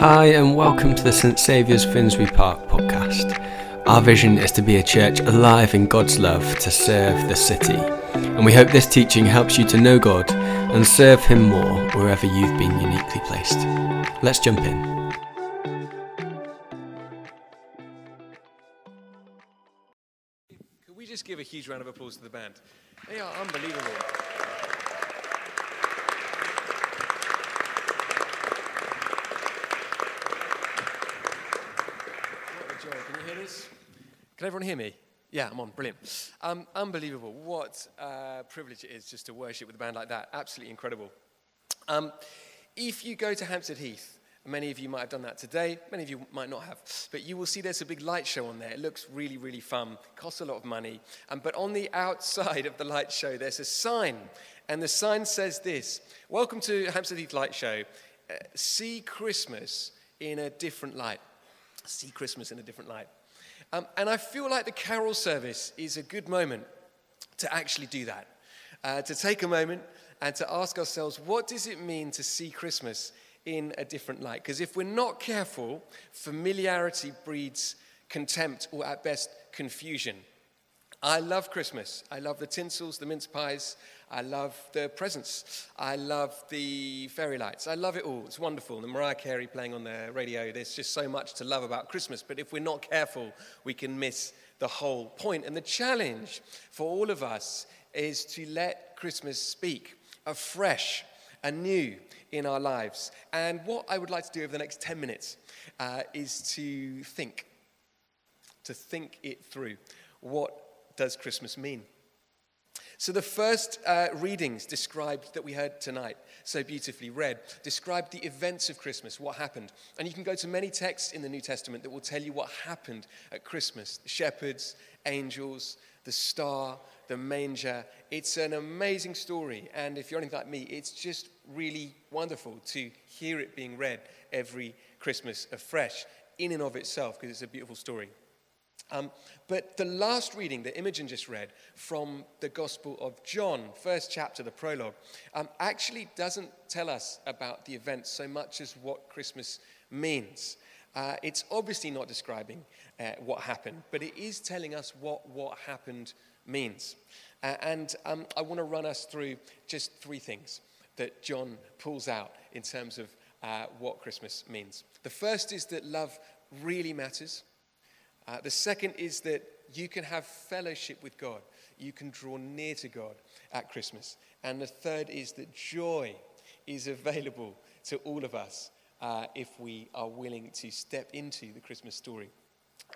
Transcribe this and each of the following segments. Hi and welcome to the St. Saviour's Finsbury Park podcast. Our vision is to be a church alive in God's love to serve the city. And we hope this teaching helps you to know God and serve Him more wherever you've been uniquely placed. Let's jump in. Could we just give a huge round of applause to the band? They are unbelievable. Can everyone hear me? Yeah, I'm on. Brilliant. Unbelievable. What a privilege it is just to worship with a band like that. Absolutely incredible. If you go to Hampstead Heath, many of you might have done that today. Many of you might not have. But you will see there's a big light show on there. It looks really, really fun. Costs a lot of money. But on the outside of the light show, there's a sign. And the sign says this: welcome to Hampstead Heath Light Show. See Christmas in a different light. See Christmas in a different light. And I feel like the carol service is a good moment to actually do that, to take a moment and to ask ourselves, what does it mean to see Christmas in a different light? Because if we're not careful, familiarity breeds contempt or at best confusion. I love Christmas. I love the tinsels, the mince pies. I love the presents. I love the fairy lights. I love it all. It's wonderful. And Mariah Carey playing on the radio. There's just so much to love about Christmas. But if we're not careful, we can miss the whole point. And the challenge for all of us is to let Christmas speak afresh, anew in our lives. And what I would like to do over the next 10 minutes is to think it through. What does Christmas mean? So the first readings described that we heard tonight, so beautifully read, described the events of Christmas, what happened. And you can go to many texts in the New Testament that will tell you what happened at Christmas. The shepherds, angels, the star, the manger. It's an amazing story. And if you're anything like me, it's just really wonderful to hear it being read every Christmas afresh in and of itself, because it's a beautiful story. But the last reading that Imogen just read from the Gospel of John, first chapter, the prologue, actually doesn't tell us about the events so much as what Christmas means. It's obviously not describing what happened, but it is telling us what happened means. And I want to run us through just three things that John pulls out in terms of what Christmas means. The first is that love really matters. The second is that you can have fellowship with God. You can draw near to God at Christmas. And the third is that joy is available to all of us if we are willing to step into the Christmas story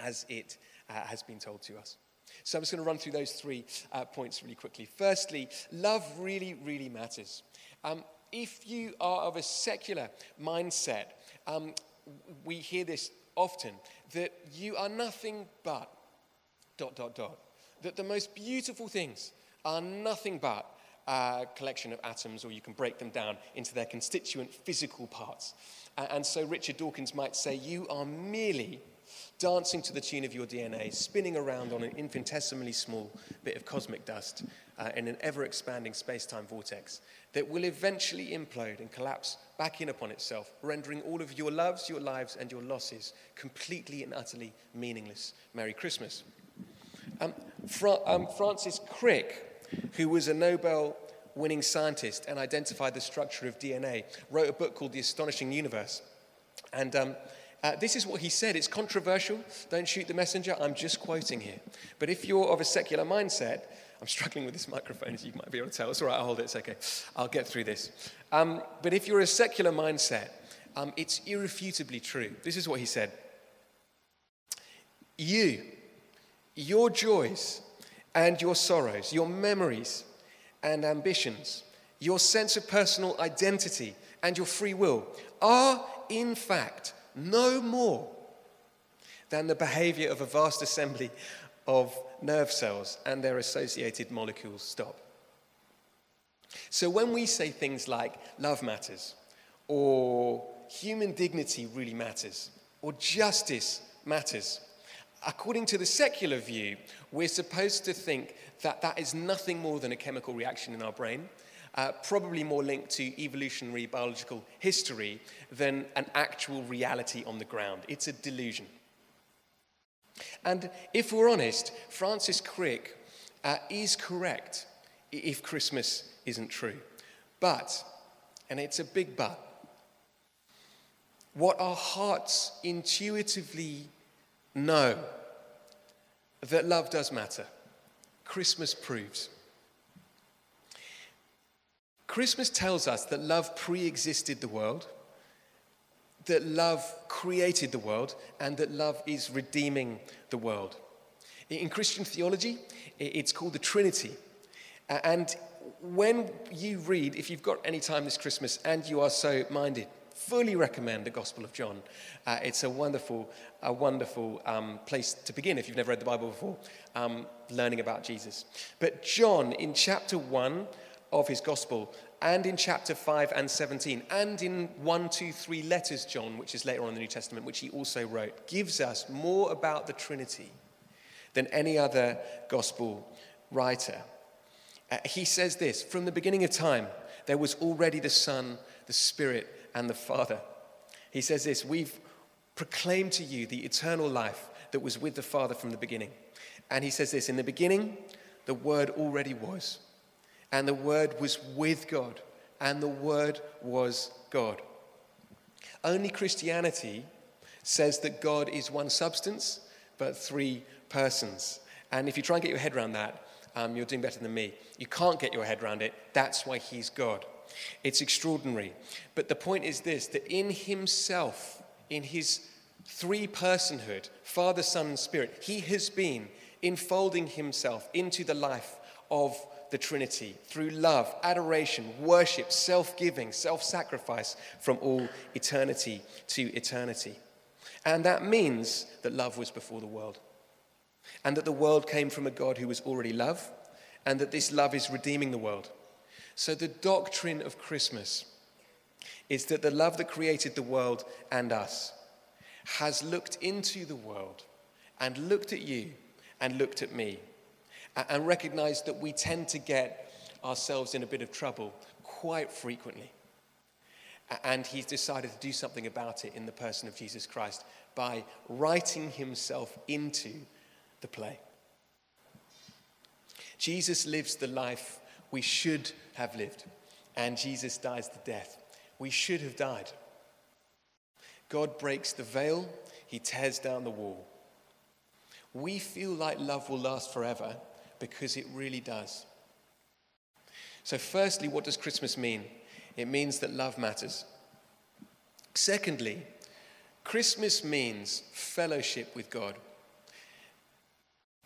as it has been told to us. So I'm just going to run through those three points really quickly. Firstly, love really, really matters. If you are of a secular mindset, we hear this often, that you are nothing but ... that the most beautiful things are nothing but a collection of atoms, or you can break them down into their constituent physical parts. And so Richard Dawkins might say, you are merely dancing to the tune of your DNA, spinning around on an infinitesimally small bit of cosmic dust in an ever-expanding space-time vortex that will eventually implode and collapse back in upon itself, rendering all of your loves, your lives, and your losses completely and utterly meaningless. Merry Christmas. Francis Crick, who was a Nobel-winning scientist and identified the structure of DNA, wrote a book called The Astonishing Universe. And this is what he said. It's controversial. Don't shoot the messenger. I'm just quoting here. But if you're of a secular mindset, I'm struggling with this microphone, as you might be able to tell. It's all right. I'll hold it. It's okay. I'll get through this. But if you're a secular mindset, it's irrefutably true. This is what he said. You, your joys and your sorrows, your memories and ambitions, your sense of personal identity and your free will are, in fact, no more than the behavior of a vast assembly of nerve cells and their associated molecules. Stop. So when we say things like love matters, or human dignity really matters, or justice matters, according to the secular view, we're supposed to think that that is nothing more than a chemical reaction in our brain probably more linked to evolutionary biological history than an actual reality on the ground. It's a delusion. And if we're honest, Francis Crick is correct if Christmas isn't true. But, and it's a big but, what our hearts intuitively know that love does matter, Christmas proves. Christmas tells us that love pre-existed the world, that love created the world, and that love is redeeming the world. In Christian theology, it's called the Trinity. And when you read, if you've got any time this Christmas and you are so minded, fully recommend the Gospel of John. It's a wonderful place to begin if you've never read the Bible before, learning about Jesus. But John, in chapter 1 of his Gospel, and in chapter 5 and 17, and in 1, 2, 3 letters, John, which is later on in the New Testament, which he also wrote, gives us more about the Trinity than any other Gospel writer. He says this: from the beginning of time, there was already the Son, the Spirit, and the Father. He says this: we've proclaimed to you the eternal life that was with the Father from the beginning. And he says this: in the beginning, the Word already was, and the Word was with God, and the Word was God. Only Christianity says that God is one substance, but three persons. And if you try and get your head around that, you're doing better than me. You can't get your head around it. That's why he's God. It's extraordinary. But the point is this, that in himself, in his three personhood, Father, Son, and Spirit, he has been enfolding himself into the life of the Trinity through love, adoration, worship, self-giving, self-sacrifice from all eternity to eternity. And that means that love was before the world, and that the world came from a God who was already love, and that this love is redeeming the world. So the doctrine of Christmas is that the love that created the world and us has looked into the world and looked at you and looked at me and recognized that we tend to get ourselves in a bit of trouble quite frequently. And he's decided to do something about it in the person of Jesus Christ by writing himself into the play. Jesus lives the life we should have lived, and Jesus dies the death we should have died. God breaks the veil, he tears down the wall. We feel like love will last forever because it really does. So firstly, what does Christmas mean? It means that love matters. Secondly, Christmas means fellowship with God.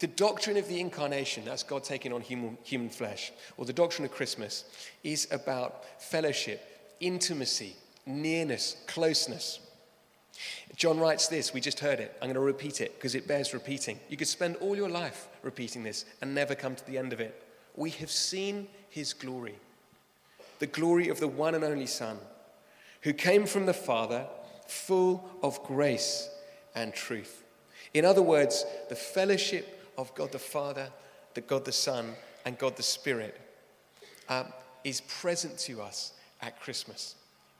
The doctrine of the incarnation, that's God taking on human flesh, or the doctrine of Christmas, is about fellowship, intimacy, nearness, closeness. John writes this, we just heard it, I'm going to repeat it because it bears repeating. You could spend all your life repeating this and never come to the end of it. We have seen his glory, the glory of the one and only Son, who came from the Father, full of grace and truth. In other words, the fellowship of God the Father, the God the Son, and God the Spirit is present to us at Christmas.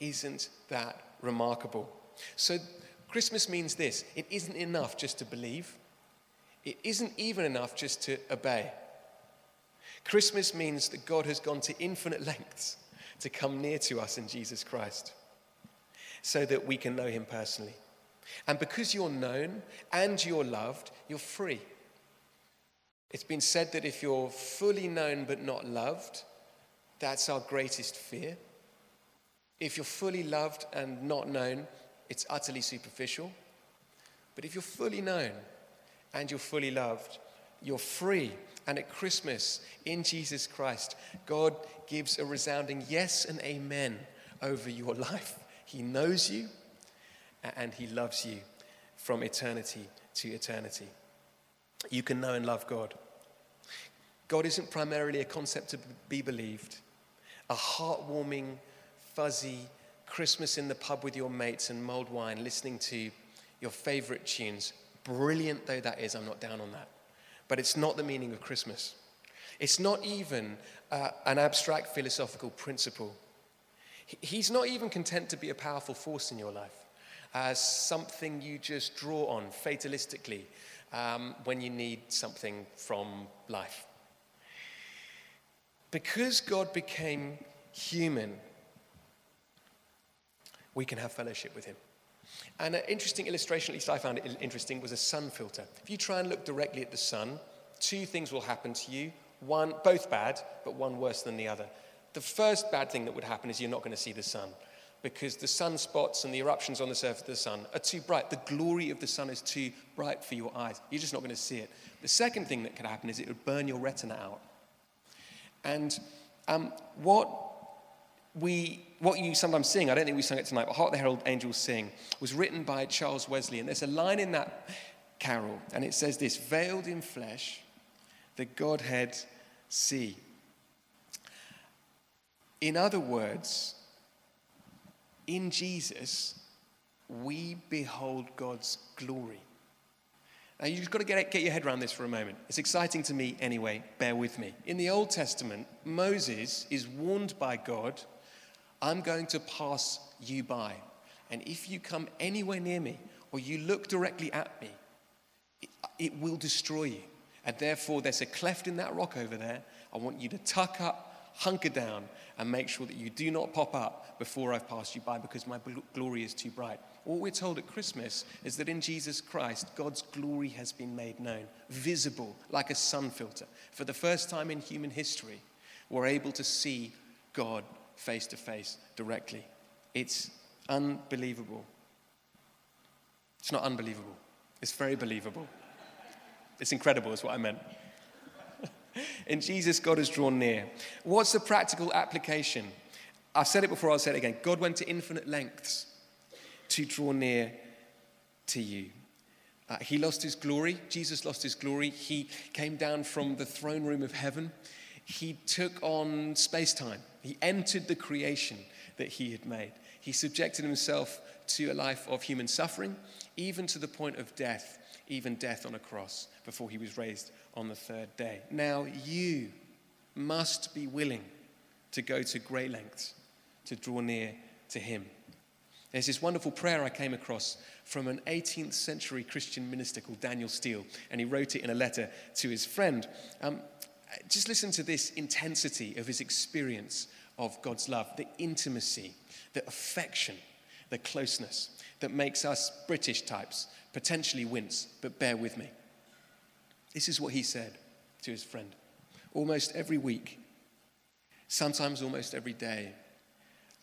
Isn't that remarkable? So Christmas means this: it isn't enough just to believe. It isn't even enough just to obey. Christmas means that God has gone to infinite lengths to come near to us in Jesus Christ so that we can know him personally. And because you're known and you're loved, you're free. It's been said that if you're fully known but not loved, that's our greatest fear. If you're fully loved and not known, it's utterly superficial. But if you're fully known and you're fully loved, you're free. And at Christmas, in Jesus Christ, God gives a resounding yes and amen over your life. He knows you and he loves you from eternity to eternity. You can know and love God. God isn't primarily a concept to be believed, a heartwarming, fuzzy Christmas in the pub with your mates and mulled wine, listening to your favorite tunes. Brilliant though that is, I'm not down on that. But it's not the meaning of Christmas. It's not even an abstract philosophical principle. He's not even content to be a powerful force in your life, as something you just draw on fatalistically when you need something from life. Because God became human, we can have fellowship with him. And an interesting illustration, at least I found it interesting, was a sun filter. If you try and look directly at the sun, two things will happen to you. One, both bad, but one worse than the other. The first bad thing that would happen is you're not going to see the sun, because the sunspots and the eruptions on the surface of the sun are too bright. The glory of the sun is too bright for your eyes. You're just not going to see it. The second thing that could happen is it would burn your retina out. And what you sometimes sing, I don't think we sung it tonight, but Hark! The Herald Angels Sing was written by Charles Wesley. And there's a line in that carol, and it says this: veiled in flesh, the Godhead see. In other words, in Jesus, we behold God's glory. Now, you've got to get your head around this for a moment. It's exciting to me anyway. Bear with me. In the Old Testament, Moses is warned by God, I'm going to pass you by. And if you come anywhere near me, or you look directly at me, it will destroy you. And therefore, there's a cleft in that rock over there. I want you to tuck up, hunker down, and make sure that you do not pop up before I've passed you by, because my glory is too bright. What we're told at Christmas is that in Jesus Christ, God's glory has been made known, visible, like a sun filter. For the first time in human history, we're able to see God face to face, directly. It's unbelievable. It's not unbelievable. It's very believable. It's incredible is what I meant. In Jesus, God is drawn near. What's the practical application? I've said it before, I'll say it again. God went to infinite lengths to draw near to you. He lost his glory. Jesus lost his glory. He came down from the throne room of heaven. He took on space-time. He entered the creation that he had made. He subjected himself to a life of human suffering, even to the point of death, even death on a cross, before he was raised on the third day. Now you must be willing to go to great lengths to draw near to him. There's this wonderful prayer I came across from an 18th century Christian minister called Daniel Steele, and he wrote it in a letter to his friend. Just listen to this intensity of his experience of God's love, the intimacy, the affection, the closeness that makes us British types potentially wince, but bear with me. This is what he said to his friend. Almost every week, sometimes almost every day,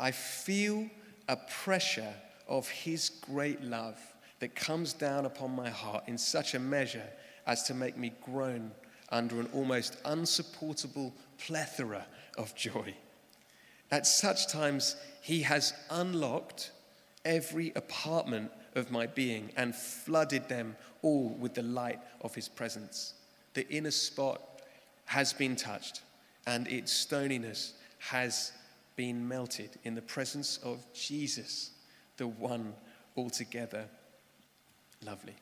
I feel a pressure of his great love that comes down upon my heart in such a measure as to make me groan under an almost unsupportable plethora of joy. At such times, he has unlocked every apartment of my being and flooded them all with the light of his presence. The inner spot has been touched, and its stoniness has been melted in the presence of Jesus, the one altogether lovely.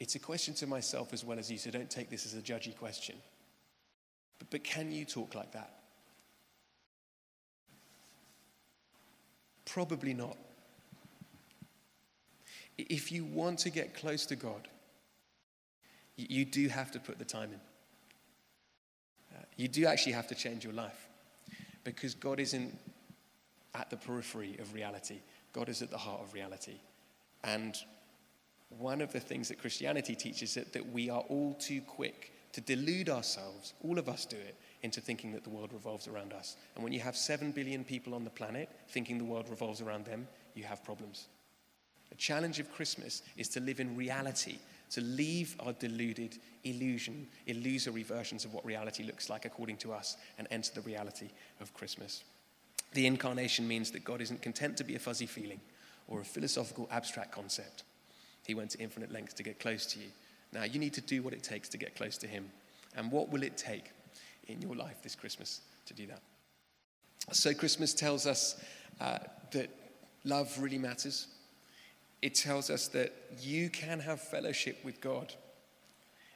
It's a question to myself as well as you, so don't take this as a judgy question. But can you talk like that? Probably not. If you want to get close to God, you do have to put the time in. You do actually have to change your life, because God isn't at the periphery of reality. God is at the heart of reality. And one of the things that Christianity teaches is that we are all too quick to delude ourselves, all of us do it, into thinking that the world revolves around us. And when you have 7 billion people on the planet thinking the world revolves around them, you have problems. The challenge of Christmas is to live in reality, to leave our deluded illusory versions of what reality looks like according to us, and enter the reality of Christmas. The incarnation means that God isn't content to be a fuzzy feeling or a philosophical abstract concept. He went to infinite lengths to get close to you. Now, you need to do what it takes to get close to him. And what will it take in your life this Christmas to do that? So Christmas tells us that love really matters. it tells us that you can have fellowship with God.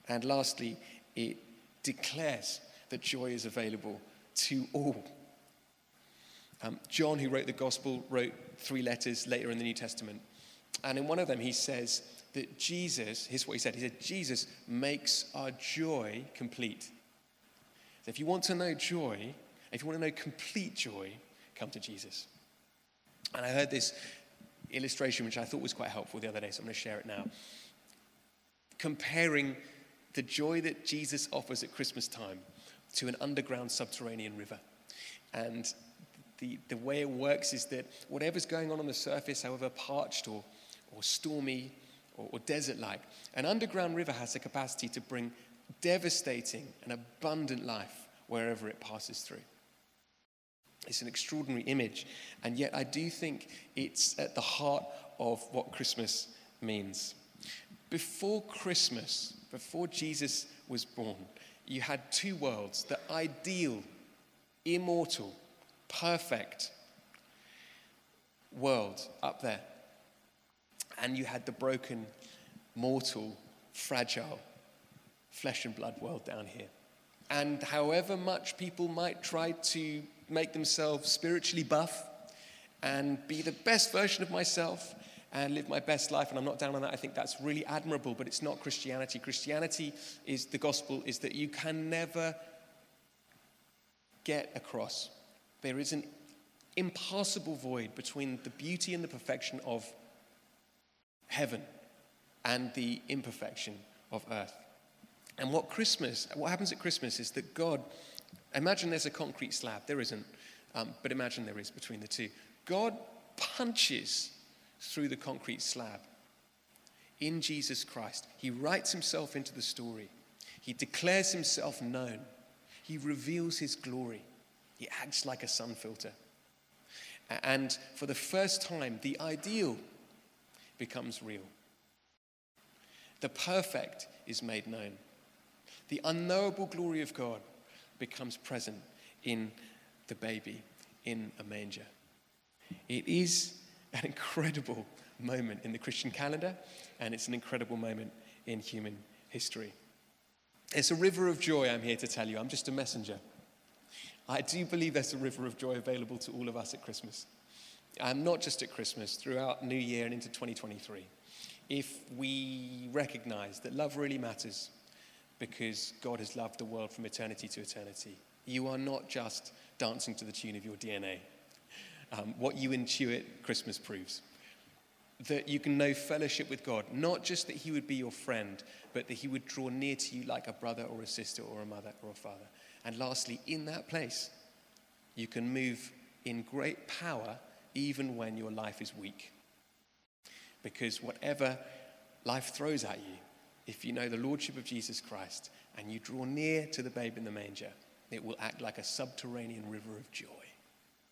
And lastly, it declares that joy is available to all. John, who wrote the Gospel, wrote 3 letters later in the New Testament. And in one of them, he says that Jesus, here's what he said. He said, Jesus makes our joy complete. So if you want to know joy, if you want to know complete joy, come to Jesus. And I heard this illustration, which I thought was quite helpful the other day, so I'm going to share it now. Comparing the joy that Jesus offers at Christmas time to an underground subterranean river. And the way it works is that whatever's going on the surface, however parched or stormy or desert-like, an underground river has the capacity to bring devastating and abundant life wherever it passes through. It's an extraordinary image, and yet I do think it's at the heart of what Christmas means. Before Christmas, before Jesus was born, you had 2 worlds, the ideal, immortal, perfect world up there. And you had the broken, mortal, fragile, flesh and blood world down here. And however much people might try to make themselves spiritually buff and be the best version of myself and live my best life, and I'm not down on that, I think that's really admirable, but it's not Christianity. Christianity is, the gospel is that you can never get across. There is an impassable void between the beauty and the perfection of heaven and the imperfection of earth. And what happens at Christmas is that God, imagine there's a concrete slab, there isn't, but imagine there is between the 2. God punches through the concrete slab in Jesus Christ. He writes himself into the story. He declares himself known. He reveals his glory. He acts like a sun filter. And for the first time, the ideal becomes real. The perfect is made known. The unknowable glory of God becomes present in the baby, in a manger. It is an incredible moment in the Christian calendar, and it's an incredible moment in human history. It's a river of joy, I'm here to tell you. I'm just a messenger. I do believe there's a river of joy available to all of us at Christmas. And not just at Christmas, throughout New Year and into 2023. If we recognize that love really matters because God has loved the world from eternity to eternity. You are not just dancing to the tune of your DNA. What you intuit, Christmas proves. That you can know fellowship with God. Not just that he would be your friend, but that he would draw near to you like a brother or a sister or a mother or a father. And lastly, in that place, you can move in great power even when your life is weak. Because whatever life throws at you, if you know the lordship of Jesus Christ and you draw near to the babe in the manger, it will act like a subterranean river of joy.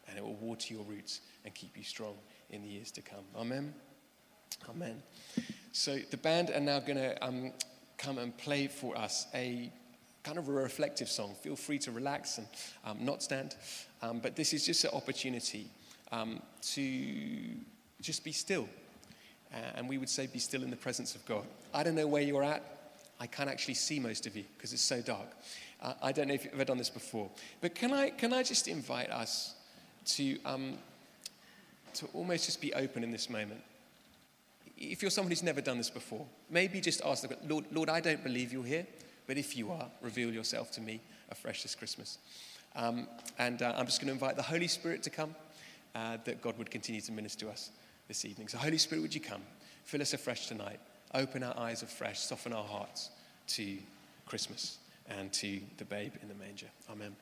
And it will water your roots and keep you strong in the years to come. Amen? Amen. So the band are now going to come and play for us a kind of a reflective song. Feel free to relax and not stand. But this is just an opportunity to just be still. And we would say be still in the presence of God. I don't know where you're at. I can't actually see most of you because it's so dark. I don't know if you've ever done this before. But can I just invite us to almost just be open in this moment. If you're someone who's never done this before, maybe just ask the Lord, I don't believe you're here. But if you are, reveal yourself to me afresh this Christmas. And I'm just going to invite the Holy Spirit to come, that God would continue to minister to us this evening. So Holy Spirit, would you come? Fill us afresh tonight. Open our eyes afresh. Soften our hearts to Christmas and to the babe in the manger. Amen.